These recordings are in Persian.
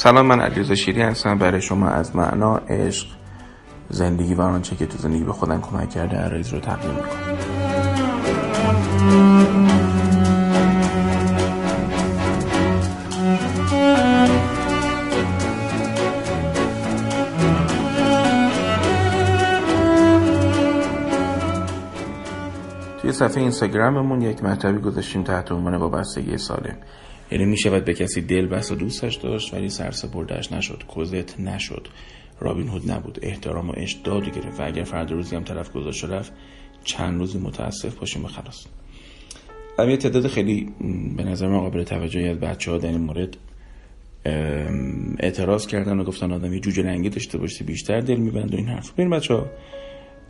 سلام، من علیرضا شیری هستم. برای شما از معنا، عشق، زندگی و آنچه که تو زندگی به خودم کمک کرده عرایض رو تقدیم می‌کنم. توی صفحه اینستاگراممون یک مطلبی گذاشتیم تحت عنوان وابستگی سالم، یعنی میشود به کسی دل بست و دوستش داشت ولی سرسپرده‌اش نشد، کوزت نشد، رابین هود نبود، احترام و عشق داد و گرفت و اگر فردا روزی هم طرف گذاشت و رفت چند روزی متاسف باشیم و خلاص. یه تعداد خیلی به نظر من قابل توجهی از بچه‌ها در این مورد اعتراض کردن و گفتن آدم یه جوجه لنگی داشته باشه بیشتر دل می‌بند و این حرفا. ببین بچه‌ها،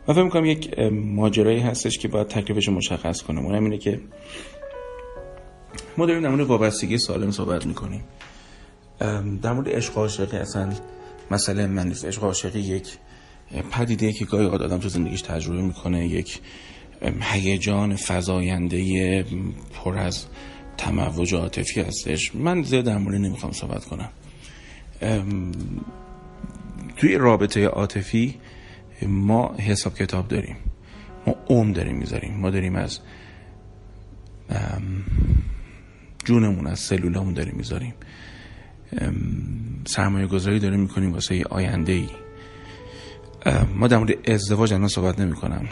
من فکر می‌کنم یک ماجرایی هستش که باید تکلیفش رو مشخص کنم. اونم اینه که ما داریم در مورد وابستگی سالم صحبت می‌کنیم. در مورد عشق و عاشقی اصلا مسئله من نیست. عشق و عاشقی یک پدیده‌ای که گاهی آدم تو زندگیش تجربه می‌کنه، یک هیجان فزاینده پر از تموج عاطفی هستش. من زیاد در مورد نمی‌خوام صحبت کنم. توی رابطه عاطفی ما حساب کتاب داریم، ما عمر داریم میذاریم، ما داریم از جونمون، از سلولامون داریم میذاریم، سرمایه گذاری داریم میکنیم واسه آینده ای. ما در مورد ازدواج الان صحبت نمیکنم،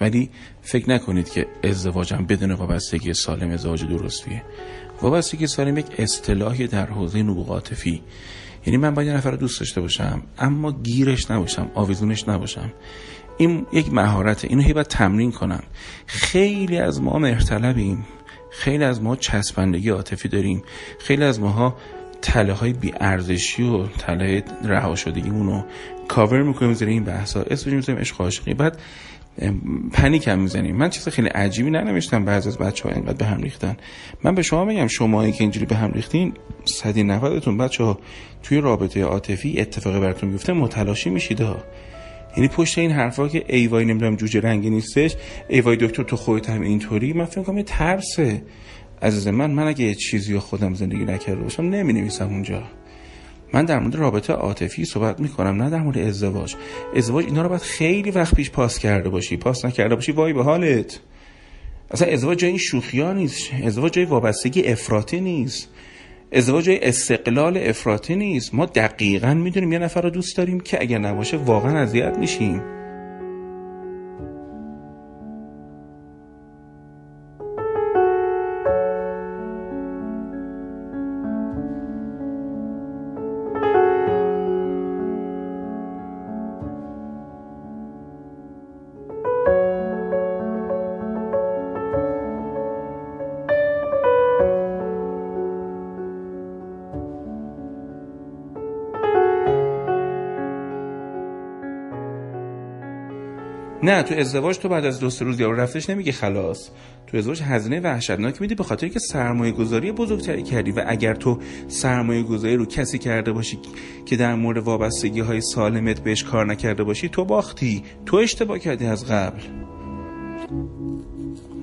ولی فکر نکنید که ازدواج هم بدون وابستگی سالم ازدواج درستیه. وابستگی سالم یک اصطلاحی در حوزه نبوغ عاطفی، یعنی من باید یه نفر رو دوست داشته باشم اما گیرش نباشم، آویزونش نباشم. این یک مهارته، اینو هی باید تمرین کنم. خیلی از ما مهرطلبیم، خیلی از ما چسبندگی عاطفی داریم، خیلی از ماها تله‌های بی‌ارزشی و تله رهاشدگیمون رو کاور می‌کنیم زیر این بحثا، اسمش می‌ذاریم عشق و عاشقی، بعد پنیک هم می‌زنیم. من چیز خیلی عجیبی ننوشتم، بعضی از بچه‌ها اینقدر به هم ریختن. من به شما میگم شماهایی که اینجوری به هم ریختین، 190تون بچه‌ها توی رابطه عاطفی اتفاقی براتون میفته، متلاشی میشید ها. یعنی پشت این حرفا که ای وای نمیدونم جوجه رنگی نیستش، ای وای دکتر تو خودت هم اینطوری، من فکر می‌کنم یه ترسه. عزیز من اگه چیزی رو خودم زندگی نکرده باشم نمی‌نویسم اونجا. من در مورد رابطه عاطفی صحبت می‌کنم، نه در مورد ازدواج. ازدواج اینا رو باید خیلی وقت پیش پاس کرده باشی، پاس نکرده باشی وای به حالت. اصلا ازدواج جای این شوخی‌ها نیست، ازدواج جای وابستگی افراطی نیست، ازدواج جای استقلال افراطی نیست. ما دقیقاً می‌دونیم یه نفر رو دوست داریم که اگر نباشه واقعاً اذیت می‌شیم. نه، تو ازدواج تو بعد از 2 روز یارو رفتش نمیگه خلاص. تو ازدواج هزینه وحشتناک میدی به خاطر اینکه سرمایه‌گذاری بزرگتری کردی و اگر تو سرمایه‌گذاری رو کسی کرده باشی که در مورد وابستگی‌های سالمت بهش کار نکرده باشی، تو باختی، تو اشتباه کردی از قبل.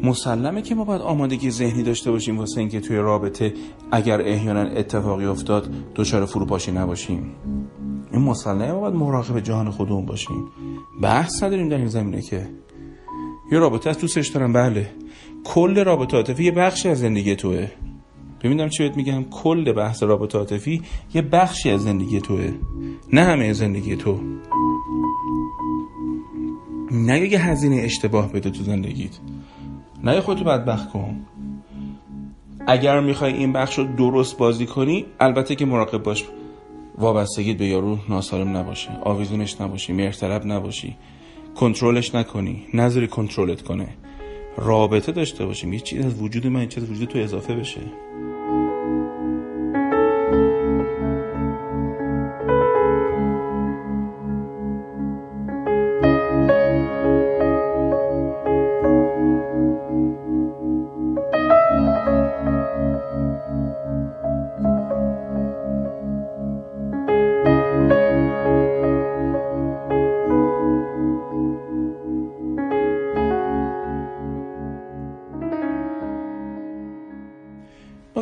مسلمه که ما باید آمادگی ذهنی داشته باشیم واسه اینکه توی رابطه اگر احیانا اتفاقی افتاد دچار فروپاشی نباشیم. این مسلمه ما باید مراقب جان خودمون باشیم. بحث نداریم در این زمینه که یه رابطه از دوستش دارم. بله، کل رابطه عاطفی یه بخشی از زندگی توه. ببینم چی بهت میگم، کل بحث رابطه عاطفی یه بخشی از زندگی توه، نه همه زندگی تو. نه یه هزینه اشتباه بده تو زندگیت، نه یه خودتو بدبخت کن. اگر میخوای این بخش رو درست بازی کنی، البته که مراقب باش وابستگیت به یارو ناسالم نباشه، آویزونش نباشی، مهرطلب نباشی، کنترلش نکنی، نذاری کنترلت کنه. رابطه داشته باشیم، یه چیز از وجود من، یه چیز از وجود تو اضافه بشه.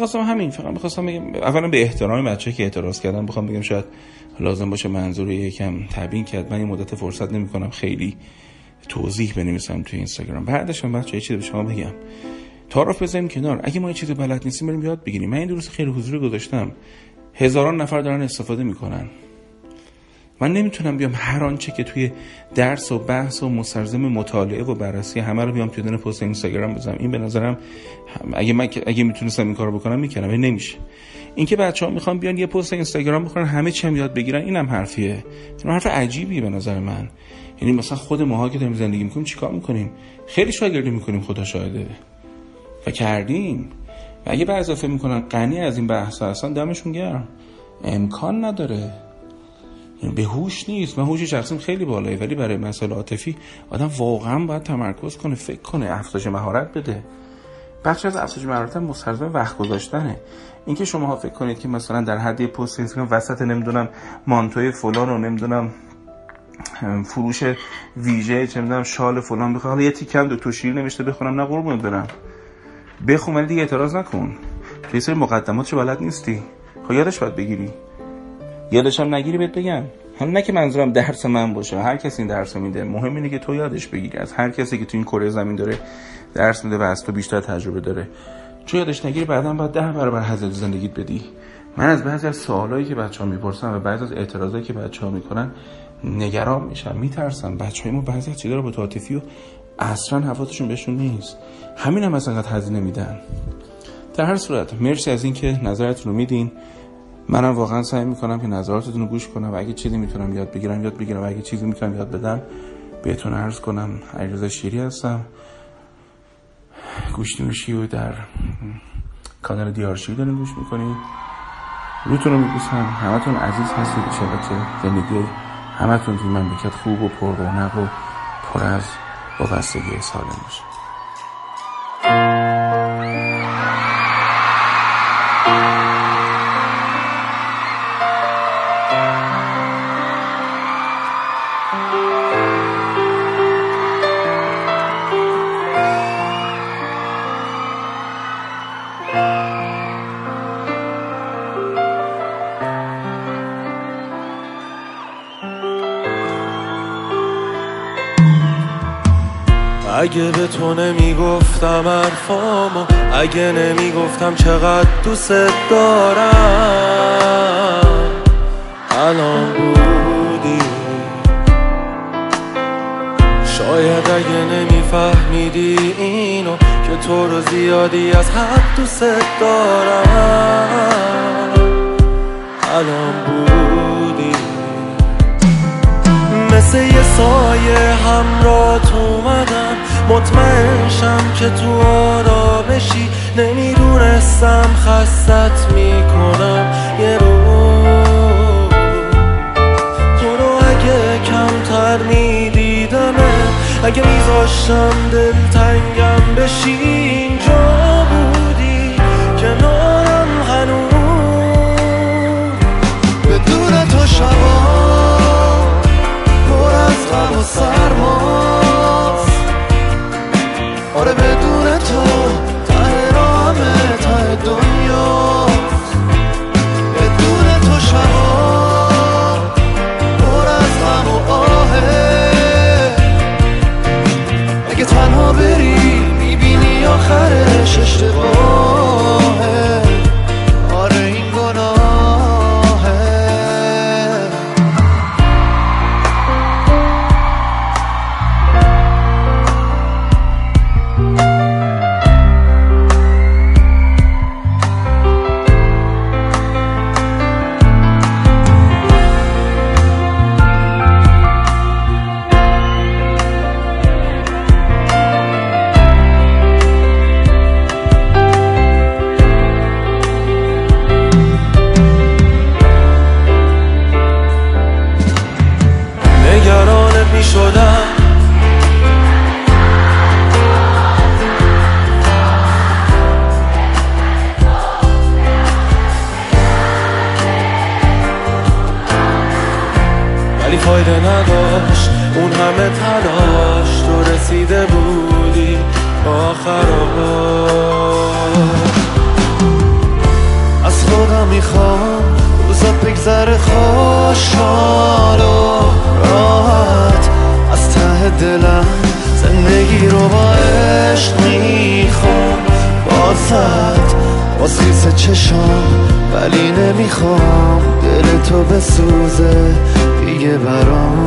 می‌خواستم همین، فقط می‌خواستم بگم اولا به احترام بچه‌ای که اعتراض کردن می‌خوام بگم شاید لازم باشه منظور یکم تبیین کرد. من این مدت فرصت نمی‌کنم خیلی توضیح بنویسم تو اینستاگرام. بعدش هم بچه‌ها یه چیزی به شما بگم. تعارف بزنیم کنار. اگه ما یه چیزی بلد نیستیم بریم یاد بگیریم. من این درس خیلی حضوری گذاشتم. هزاران نفر دارن استفاده می‌کنن. من نمیتونم بیام هر آنچه که توی درس و بحث و مستلزم مطالعه و بررسی همه رو بیام توی دن پست اینستاگرام بذارم. این به نظرم اگه میتونستم این کارو بکنم میکردم، ولی نمیشه. اینکه بچه‌ها میخوان بیان یه پست اینستاگرام بکنن همه چی هم یاد بگیرن، اینم حرفیه. این حرف عجیبیه به نظر من. یعنی مثلا خود ماها که داریم زندگی میکنیم چیکار میکنیم؟ خیلی شاگردی میکنیم، خدا شاهده. و کردیم. و اگه بعضی فکر میکنن غنی از این بحث هستن، دمشون گرم. امکان نداره. به هوش نیست. من هوش شخصیم خیلی بالاییه، ولی برای مسائل عاطفی آدم واقعا باید تمرکز کنه، فکر کنه، افزایش مهارت بده. بخش از افزایش مهارت مستلزم وقت گذاشتنه. اینکه شماها فکر کنید که مثلا در حد یه پست اینستاگرام وسط نمیدونم مانتوی فلان رو نمیدونم فروش ویژه چه میدونم شال فلان بخوام، حالا یه تیکم دکتر شیر نوشته بخونم، نه قربونت برم بخون، ولی دیگه اعتراض نکن. یه سری مقدماتش بلد نیستی، خب یادش باید بگیری، یادش هم نگیری بهت بگم. حالا نه که منظورم درس من باشه، هر کسی این درس رو میده، مهم اینه که تو یادش بگیری. از هر کسی که تو این کره زمین داره درس میده و از تو بیشتر تجربه داره، تو یادش نگیری بعداً باید 10 برابر هزینه زندگیت بدی. من از بعضی از سوالایی که بچه‌ها میپرسن و بعضی از اعتراضایی که بچه‌ها میکنن نگران میشم، میترسم. بچه‌های ما بعضی از چیزا رو با عاطفی و اصلاً حواسشون بهشون نیست، همین هم مثلا هزینه میدن. در هر صورت مرسی از اینکه نظرتون رو میدین. منم واقعا سعی میکنم که نظراتتون رو گوش کنم و اگه چیزی میتونم یاد بگیرم و اگه چیزی میتونم یاد بدم بهتون عرض کنم. علیرضا شیری هستم، گوش‌نوشی رو در کانال دیارشی دارین گوش میکنید. روتون رو میبوسم، همتون عزیز هستید. شبا که زندگی همتون توی مملکت خوب و پر رونق و پر از وابستگی سالم باشه. اگه به تو نمیگفتم حرفامو، اگه نمیگفتم چقدر دوست دارم، الان بودی. شاید اگه نمیفهمیدی اینو که تو رو زیادی از حد دوست دارم، الان بودی. مثل یه سایه همراهت اومدم، مطمئن شم که تو آرامشی. نمیدونستم خستت میکنم یه روز. تو رو اگه کمتر میدیدمه، اگه میذاشتم دلتنگم بشی، اینجا بودی کنارم هنوز. بدون تو شبا پر از غم و سرماست، آره بدون تو ته رامه ته دنیاست. بدون تو شبا پر از غم و آهه، اگه تنها بری میبینی آخرش اشتباهه، آره این گناهه. ولی فایده نداشت اون همه تلاش، تو رسیده بودی آخر آخر. چشام، ولی نمیخوام دل تو بسوزه دیگه برام.